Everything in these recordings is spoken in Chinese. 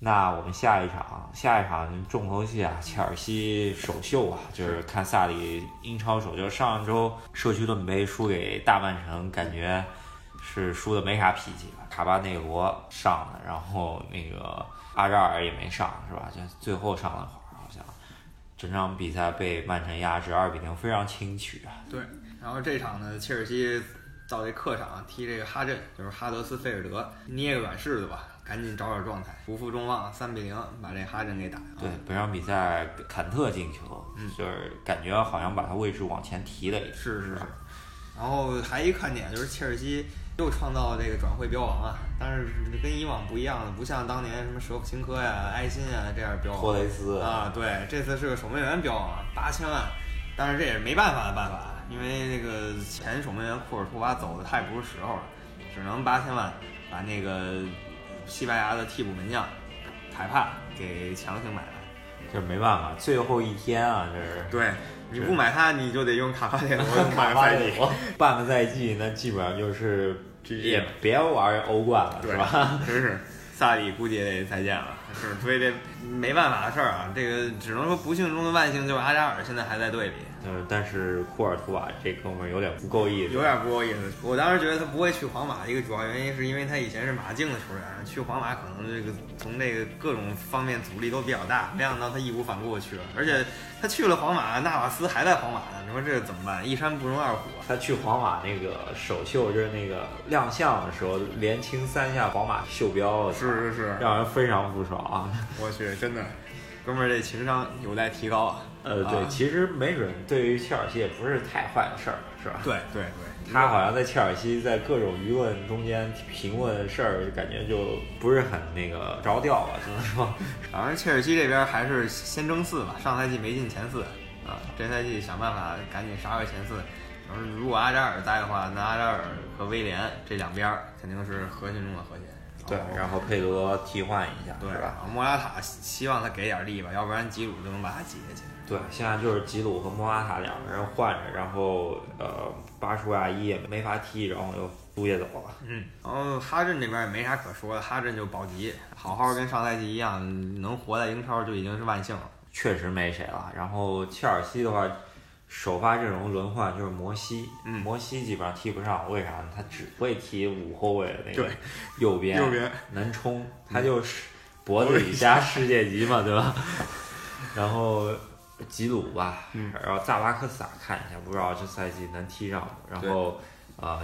那我们下一场重头戏啊，切尔西首秀啊，就是看萨里英超首秀。上周社区盾杯输给大曼城，感觉是输的没啥脾气吧。卡巴内罗上了，然后那个阿扎尔也没上，是吧？就最后上了一会儿，好像整场比赛被曼城压制2-0，非常轻取啊。对，然后这场呢，切尔西到这客场踢这个哈镇，就是哈德斯菲尔德，捏个软柿子吧。赶紧找状态，不负众望，3-0把这哈镇给打。对，本场比赛坎特进球，就是感觉好像把他位置往前提了一点。是。然后还一看点就是切尔西又创造这个转会标王啊，但是跟以往不一样的，不像当年什么舍甫琴科呀、埃辛呀这样标王。托雷斯啊，对，这次是个守门员标王，8000万，但是这也是没办法的办法，因为那个前守门员库尔图瓦走的太不是时候了，只能8000万把那个西班牙的替补门将凯帕给强行买了，这没办法，最后一天啊，这是对，你不买他你就得用卡帕内罗半个赛季，半个赛季那基本上就是也别玩欧冠了，是吧？真是萨里估计也得再见了，是，所以这没办法的事儿啊，这个只能说不幸中的万幸，就是阿扎尔现在还在队里。但是库尔图瓦这哥们儿有点不够意思。我当时觉得他不会去皇马的一个主要原因，是因为他以前是马竞的球员，去皇马可能这个从这个各种方面阻力都比较大，没想到他义无反顾的去了，而且他去了皇马，纳瓦斯还在皇马呢，你说这怎么办？一山不容二虎。他去皇马那个首秀，就是那个亮相的时候，连清3下皇马袖标，是，让人非常不爽啊！我去，真的。哥们儿，这情商有待提高啊！对，其实没准对于切尔西也不是太坏的事儿，是吧？对，他好像在切尔西在各种舆论中间评论事儿，感觉就不是很那个着调吧，只能说。反正切尔西这边还是先争4吧，上赛季没进前4啊，这赛季想办法赶紧杀回前4。如果阿扎尔在的话，那阿扎尔和威廉这两边肯定是核心中的核心。对，然后佩德替换一下，对吧？莫拉塔希望他给点力吧，要不然吉鲁就能把他挤下去。对，现在就是吉鲁和莫拉塔两个人换着，然后巴舒亚伊也没法踢，然后又租借走了。然后哈镇这边也没啥可说的，哈镇就保级，好好跟上赛季一样，能活在英超就已经是万幸了。确实没谁了。然后切尔西的话，首发阵容轮换就是摩西，基本上踢不上，为啥呢？他只会踢5后卫的那个右边能冲，他就是脖子以下世界级嘛，对吧？然后吉鲁吧，然后萨巴克萨看一下，不知道这赛季能踢上。然后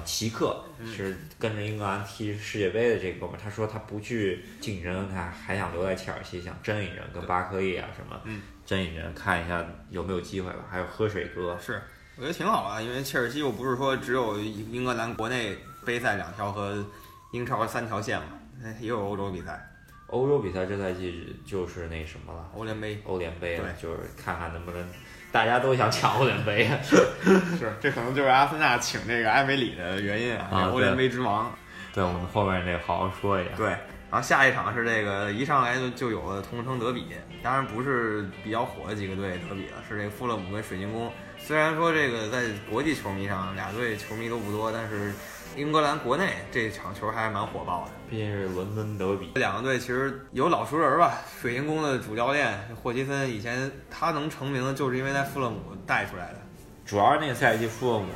齐克是跟着英格兰踢世界杯的这哥们，他说他不去竞争，他还想留在切尔西，想争一争，跟巴克利啊什么。真引人看一下有没有机会吧，还有喝水哥，是我觉得挺好啊，因为切尔西又不是说只有英格兰国内杯赛2条和英超3条线嘛，也有欧洲比赛。这赛季就是那什么了，欧联杯了，就是看看能不能，大家都想抢欧联杯，是这可能就是阿森纳请这个埃梅里的原因啊，欧联杯之王。对，我们后面得好好说一下。对。然后下一场是这个一上来就有了同城德比，当然不是比较火的几个队德比了，是这个富勒姆跟水晶宫。虽然说这个在国际球迷上俩队球迷都不多，但是英格兰国内这场球还蛮火爆的，毕竟是伦敦德比。两个队其实有老熟人吧，水晶宫的主教练霍奇森以前他能成名的就是因为在富勒姆带出来的，主要是那个赛季富勒姆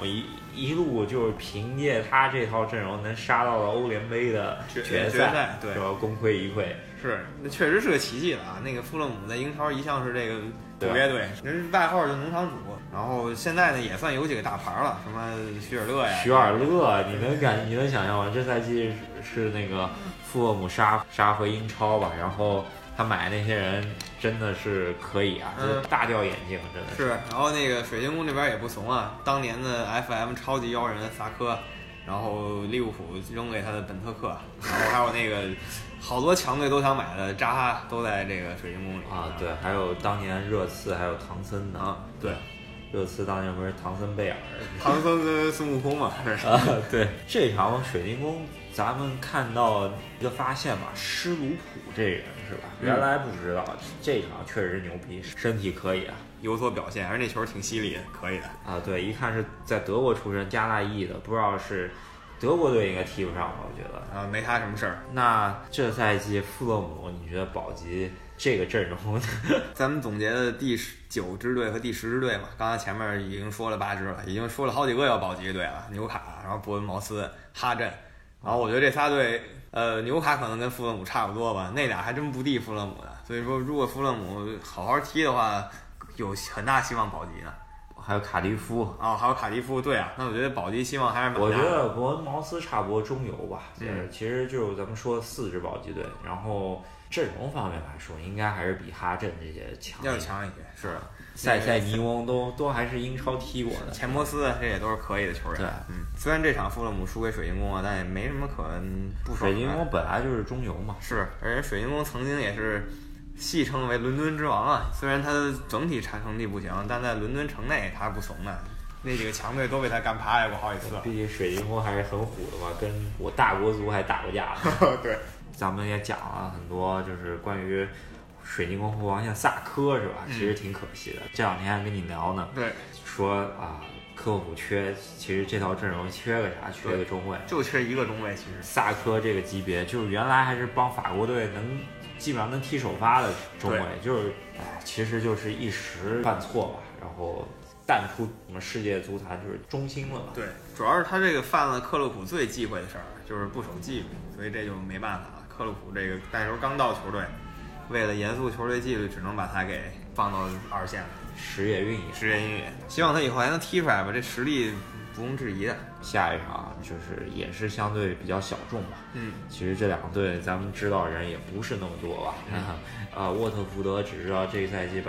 一路就是凭借他这套阵容能杀到了欧联杯的决赛，对，主要功亏一篑，是，那确实是个奇迹了啊！那个富勒姆在英超一向是这个主力队，人外号就农场主，然后现在呢也算有几个大牌了，什么徐尔勒呀，你能想象吗？这赛季是那个富勒姆杀回英超吧，然后他买那些人真的是可以啊，大掉眼镜，真的是。然后那个水晶宫这边也不怂啊，当年的 FM 超级妖人萨科，然后利物浦扔给他的本特克，然后还有那个好多强队都想买的扎哈都在这个水晶宫里啊。对，还有当年热刺还有唐森呢。对，热刺当年不是唐森贝尔，唐森跟孙悟空嘛。啊，对，这场水晶宫。咱们看到一个发现吧，施鲁普这人是吧？原来不知道，这场确实是牛逼，身体可以啊，有所表现，而且那球挺犀利的，可以的啊。对，一看是在德国出身，加纳裔的，不知道是德国队应该踢不上吧？我觉得啊，没他什么事儿。那这赛季富勒姆，你觉得保级这个阵容？咱们总结的第9支队和第10支队嘛，刚才前面已经说了8支了，已经说了好几个要保级的队了，纽卡，然后伯恩茅斯、哈镇，然后我觉得这仨队，纽卡可能跟富勒姆差不多吧，那俩还真不敌富勒姆的，所以说如果富勒姆好好踢的话，有很大希望保级的。还有卡迪夫啊、哦，还有卡迪夫，对啊，那我觉得保级希望还是蛮大的。我觉得伯恩茅斯差不多中游吧，嗯，其实就是咱们说4支保级队，然后阵容方面来说，应该还是比哈镇这些强，要强一些。是，塞尼翁都还是英超踢过的，钱伯斯这也都是可以的球员。对，嗯，虽然这场富勒姆输给水晶宫啊，但也没什么可不爽。水晶宫本来就是中游嘛，是，而且水晶宫曾经也是。戏称为伦敦之王啊，虽然他整体成绩不行，但在伦敦城内他是不怂的，那几个强队都被他干趴下过好几次。毕竟水晶宫还是很虎的嘛，跟我大国足还打过架。对，咱们也讲了很多，就是关于水晶宫国王像萨科是吧？其实挺可惜的。这两天还跟你聊呢，对，说啊。克洛普其实这套阵容缺个啥？缺个中卫，就缺一个中卫。其实萨科这个级别，就是原来还是帮法国队基本上能踢首发的中卫，就是其实就是一时犯错吧，然后淡出我们世界足坛就是中心了吧。对，主要是他这个犯了克洛普最忌讳的事儿，就是不守纪律，所以这就没办法了。克洛普这个那时候刚到球队，为了严肃球队纪律，只能把他给放到2线了。时也运也，希望他以后还能踢出来吧，这实力不容置疑的。下一场就是也是相对比较小众吧，嗯，其实这两队咱们知道人也不是那么多吧，沃特福德只知道这个赛季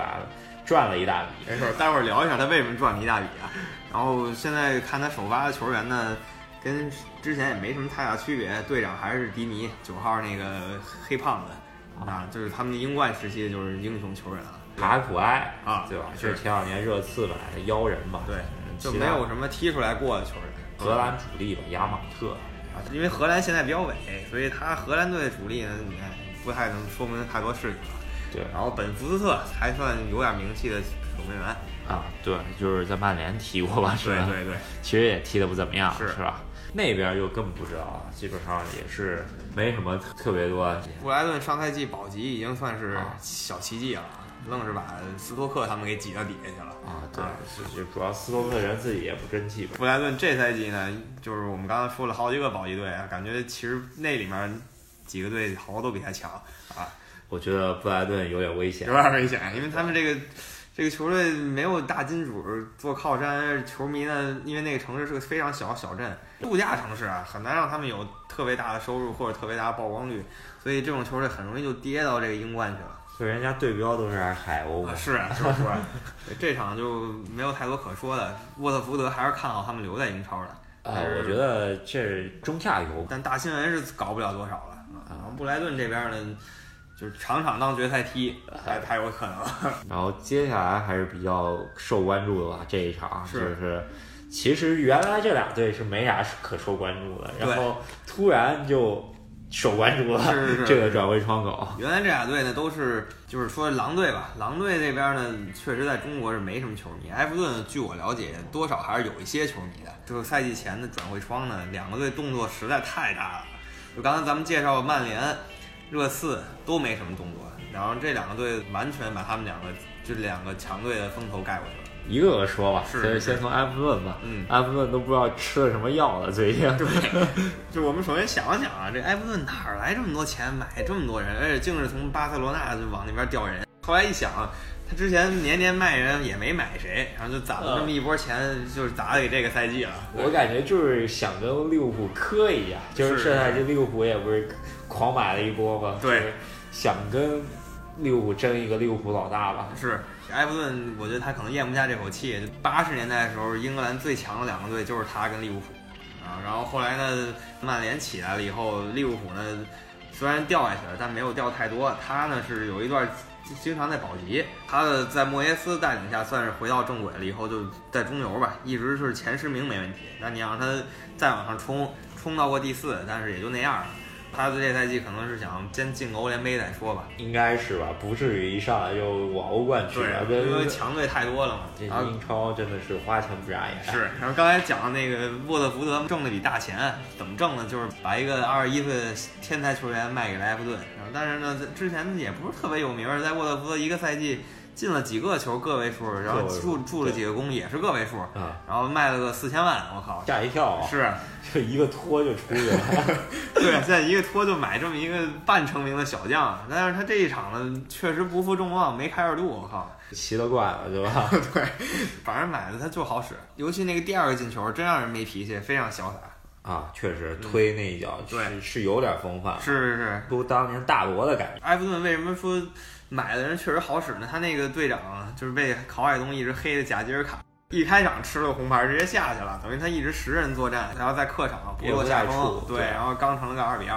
赚了一大笔，没错，待会儿聊一下他为什么赚了一大笔啊。然后现在看他首发的球员呢，跟之前也没什么太大区别，队长还是迪尼9号那个黑胖子啊，就是他们英冠时期就是英雄球员啊。卡普埃啊，对吧？就是前两年热刺买的妖人吧，对，就没有什么踢出来过的球员。荷兰主力吧，亚马特啊，因为荷兰现在比较萎，所以他荷兰队的主力呢，你看不太能说明太多事情了。对，然后本福斯特还算有点名气的守门员啊，对，就是在曼联踢过吧，是吧？对对对，其实也踢得不怎么样，是吧？那边又更不知道，基本上也是没什么特别多。布莱顿上赛季保级已经算是小奇迹了。愣是把斯托克他们给挤到底下去了啊！对，是主要斯托克人自己也不争气吧。布莱顿这赛季呢，就是我们刚才说了好几个保级队啊，感觉其实那里面几个队好像都比他强啊。我觉得布莱顿有点危险，有点危险，因为他们这个球队没有大金主做靠山，球迷呢，因为那个城市是个非常小镇，度假城市啊，很难让他们有特别大的收入或者特别大的曝光率，所以这种球队很容易就跌到这个英冠去了。对，人家对标都是海鸥嘛、啊。是啊，就是说，这场就没有太多可说的。沃特福德还是看好他们留在英超的。我觉得这是中下游，但大新闻是搞不了多少了。然后布莱顿这边呢，就是场当决赛踢，太有可能了。然后接下来还是比较受关注的吧，这一场就是。其实原来这俩队是没啥可受关注的，然后突然就。受关注了，是这个转会窗口。原来这俩队呢都是，就是说狼队吧，狼队这边呢确实在中国是没什么球迷。埃弗顿据我了解，多少还是有一些球迷的。这个赛季前的转会窗呢，两个队动作实在太大了。就刚才咱们介绍曼联、热刺都没什么动作，然后这两个队完全把他们这两个强队的风头盖过去了。一个个说吧，是先从埃弗顿吧。嗯，埃弗顿都不知道吃了什么药了，最近。对，就我们首先想想啊，这埃弗顿哪儿来这么多钱买这么多人，而且竟是从巴塞罗那就往那边调人。后来一想，他之前年卖人也没买谁，然后就攒了这么一波钱，就是砸给这个赛季了。我感觉就是想跟利物浦磕一下，就是这赛季利物浦也不是狂买了一波吗？对，就是、想跟利物浦争一个利物浦老大吧。是。埃弗顿，我觉得他可能咽不下这口气。80年代的时候，英格兰最强的两个队就是他跟利物浦啊。然后后来呢，曼联起来了以后，利物浦呢虽然掉下去了，但没有掉太多。他呢是有一段经常在保级，他的在莫耶斯带领下算是回到正轨了，以后就在中游吧，一直是前10名没问题。那你让他再往上冲，冲到过第4，但是也就那样了。他对这赛季可能是想先进欧联杯再说吧，应该是吧，不至于一上来就往欧冠去了，因为强队太多了嘛。这英超真的是花钱不眨眼。是，然后刚才讲那个沃特福德挣了笔大钱，怎么挣呢？就是把一个21岁的天才球员卖给了埃弗顿，然后但是呢，之前也不是特别有名，在沃特福德一个赛季。进了几个球个位数，然后住了几个攻也是个位数、嗯、然后卖了个4000万，我靠，吓一跳、啊、是这一个托就出去了对，现在一个托就买这么一个半成名的小将，但是他这一场呢确实不负众望，没开二度，我靠，奇了怪了，对吧对，反正买了他就好使，尤其那个第二个进球真让人没脾气，非常潇洒啊，确实推那一脚、嗯、是有点风范，是是是，都当年大罗的感觉。埃弗顿为什么说买的人确实好使呢？他那个队长就是被考海东一直黑的贾吉尔卡，一开场吃了红牌直接下去了，等于他一直10人作战，然后在客场不落下风，对，然后刚成了个2-2，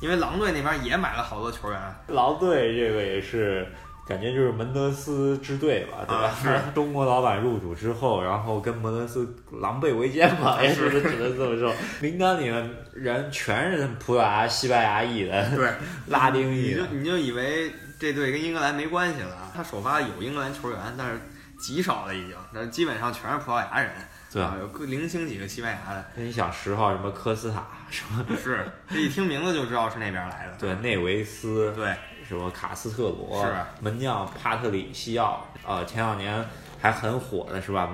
因为狼队那边也买了好多球员，狼队这个也是。感觉就是门德斯之队吧，对吧、啊、是中国老板入主之后，然后跟门德斯狼狈为奸吧，也是只能这么说。名单里面人全是葡萄牙、西班牙裔的，对，拉丁裔的，你就以为这队跟英格兰没关系了。他首发有英格兰球员，但是极少了已经，但是基本上全是葡萄牙人。对啊，有零星几个西班牙的。那你想10号什么科斯塔什么？是，这一听名字就知道是那边来的。对，内维斯。对。什么卡斯特罗是门将帕特里西奥啊、前两年还很火的是吧？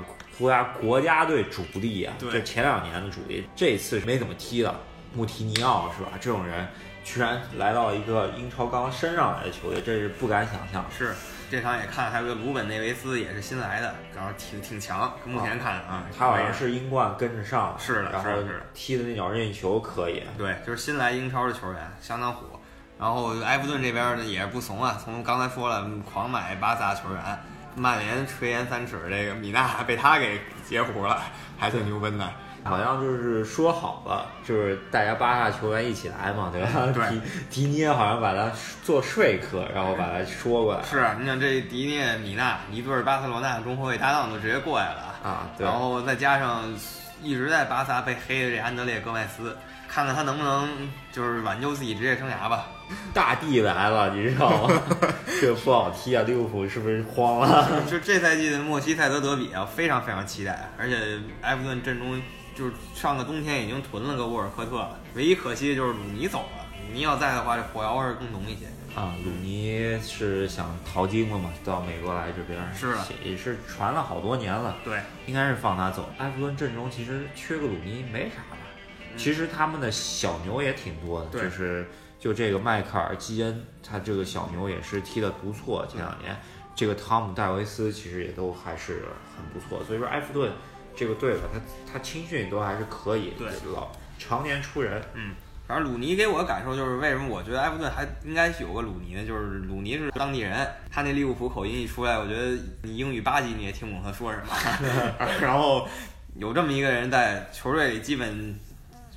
国家队主力啊，就前两年的主力，这次没怎么踢了。穆提尼奥是吧？这种人居然来到一个英超刚升上来的球队，这是不敢想象。是这场也看，还有个鲁本内维斯也是新来的，然后挺强。目前看啊，他好像是英冠跟着上，是的，然后踢的那脚任意球可以。对，就是新来英超的球员，相当火。然后埃弗顿这边呢也是不怂啊，从刚才说了狂买巴萨球员，曼联垂涎三尺这个米纳被他给截胡了，还挺牛奔的。好像就是说好了，就是大家巴萨球员一起来嘛，对吧？对，迪涅好像把他做说客，然后把他说过来。是，你想这迪涅、米纳一对巴塞罗那中后卫搭档都直接过来了啊，对。然后再加上一直在巴萨被黑的这安德烈·戈麦斯。看看他能不能就是挽救自己职业生涯吧。大帝来了，你知道吗？这不好踢啊！利物浦是不是慌了？就这赛季的莫西塞德德比啊，非常非常期待。而且埃弗顿阵中就是上个冬天已经囤了个沃尔科特了，唯一可惜的就是鲁尼走了。鲁尼要在的话，这火药味更浓一些。啊，鲁尼是想淘金了嘛？到美国来这边是也是传了好多年了。对，应该是放他走。埃弗顿阵中其实缺个鲁尼没啥吧。其实他们的小牛也挺多的，就这个迈克尔基恩，他这个小牛也是踢得不错。前两年，这个汤姆戴维斯其实也都还是很不错。所以说埃弗顿这个队吧，他青训都还是可以，对，老常年出人。嗯，反正鲁尼给我的感受就是，为什么我觉得埃弗顿还应该有个鲁尼呢？就是鲁尼是当地人，他那利物浦口音一出来，我觉得你英语8级你也听不懂他说什么。然后有这么一个人在球队里基本。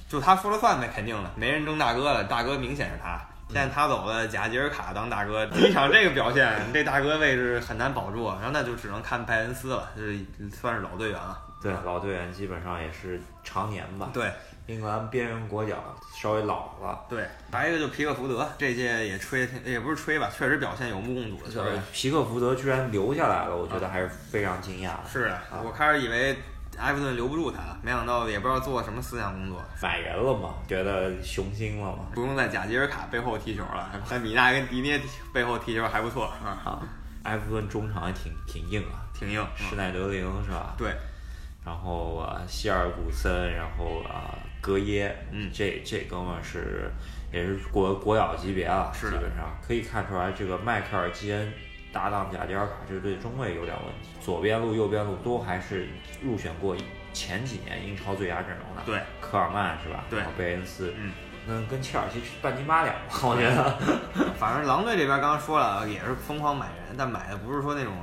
就他说了算呗，肯定了，没人争大哥了，大哥明显是他。现在他走了，贾吉尔卡当大哥，第一场这个表现，这大哥位置很难保住，然后那就只能看拜恩斯了，就是算是老队员了。对，老队员基本上也是常年吧。对，英格兰边缘国脚稍微老了。对，还有一个就皮克福德，这届也吹，也不是吹吧，确实表现有目共睹的。对，皮克福德居然留下来了，我觉得还是非常惊讶的。是的，我开始以为。埃弗顿留不住他，没想到也不知道做什么思想工作，买人了嘛，觉得雄心了嘛，不用在贾吉尔卡背后踢球了，在米纳跟迪涅背后踢球还不错啊。埃弗顿中场也挺硬啊，挺硬，施耐德林是吧？对，然后希尔古森，然后格耶，这哥们是也是国脚级别了，基本上可以看出来这个迈克尔基恩。搭档贾迪尔卡这对中卫有点问题，左边路右边路都还是入选过前几年英超最佳阵容的。对，科尔曼是吧？对，贝恩斯，那跟切尔西半斤八两吧，我觉得。反正狼队这边刚刚说了，也是疯狂买人，但买的不是说那种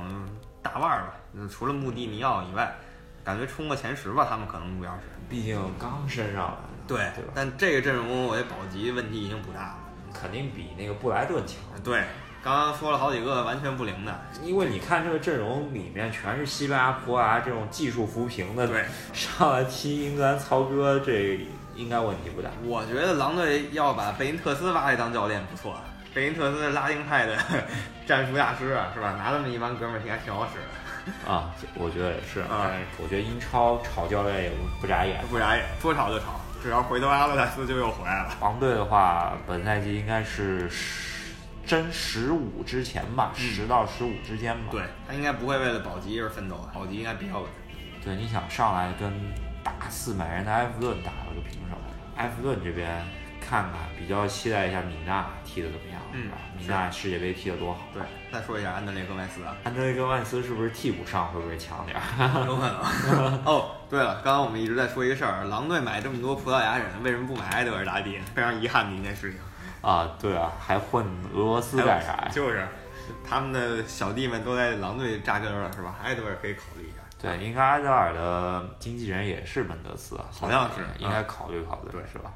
大腕儿吧，除了穆蒂尼奥以外，感觉冲个前10吧，他们可能目标是。毕竟刚升上来。对吧？但这个阵容我觉得保级问题已经不大了，肯定比那个布莱顿强。对。刚刚说了好几个完全不灵的，因为你看这个阵容里面全是西班牙、葡萄牙这种技术扶贫的，对，上来踢英格兰曹哥这应该问题不大。我觉得狼队要把贝因特斯挖来当教练不错，贝因特斯拉丁派的战术大师是吧？拿那么一帮哥们儿应该挺好使的。啊，我觉得也是，但是我觉得英超炒教练也不眨眼，不眨眼，说炒就炒，只要回到阿勒泰斯就又回来了。狼队的话，本赛季应该是15之前吧，10到15之间吧。对，他应该不会为了保级而奋斗的，保级应该比较稳。对，你想上来跟大四买人的埃弗顿打了个平手，埃弗顿这边看看，比较期待一下米娜踢得怎么样。嗯，米娜世界杯踢得多好。对，再说一下安德烈戈麦斯啊，安德烈戈麦斯是不是替补上会不会强点？有可能。哦，对了，刚刚我们一直在说一个事儿，狼队买这么多葡萄牙人，为什么不买埃德尔达迪？非常遗憾的一件事情。啊，对啊，还混俄罗斯干啥呀？就是，他们的小弟们都在狼队扎根了，是吧？埃德尔可以考虑一下。对，应该埃德尔的经纪人也是门德斯，好像是，应该考虑考虑，对，是吧？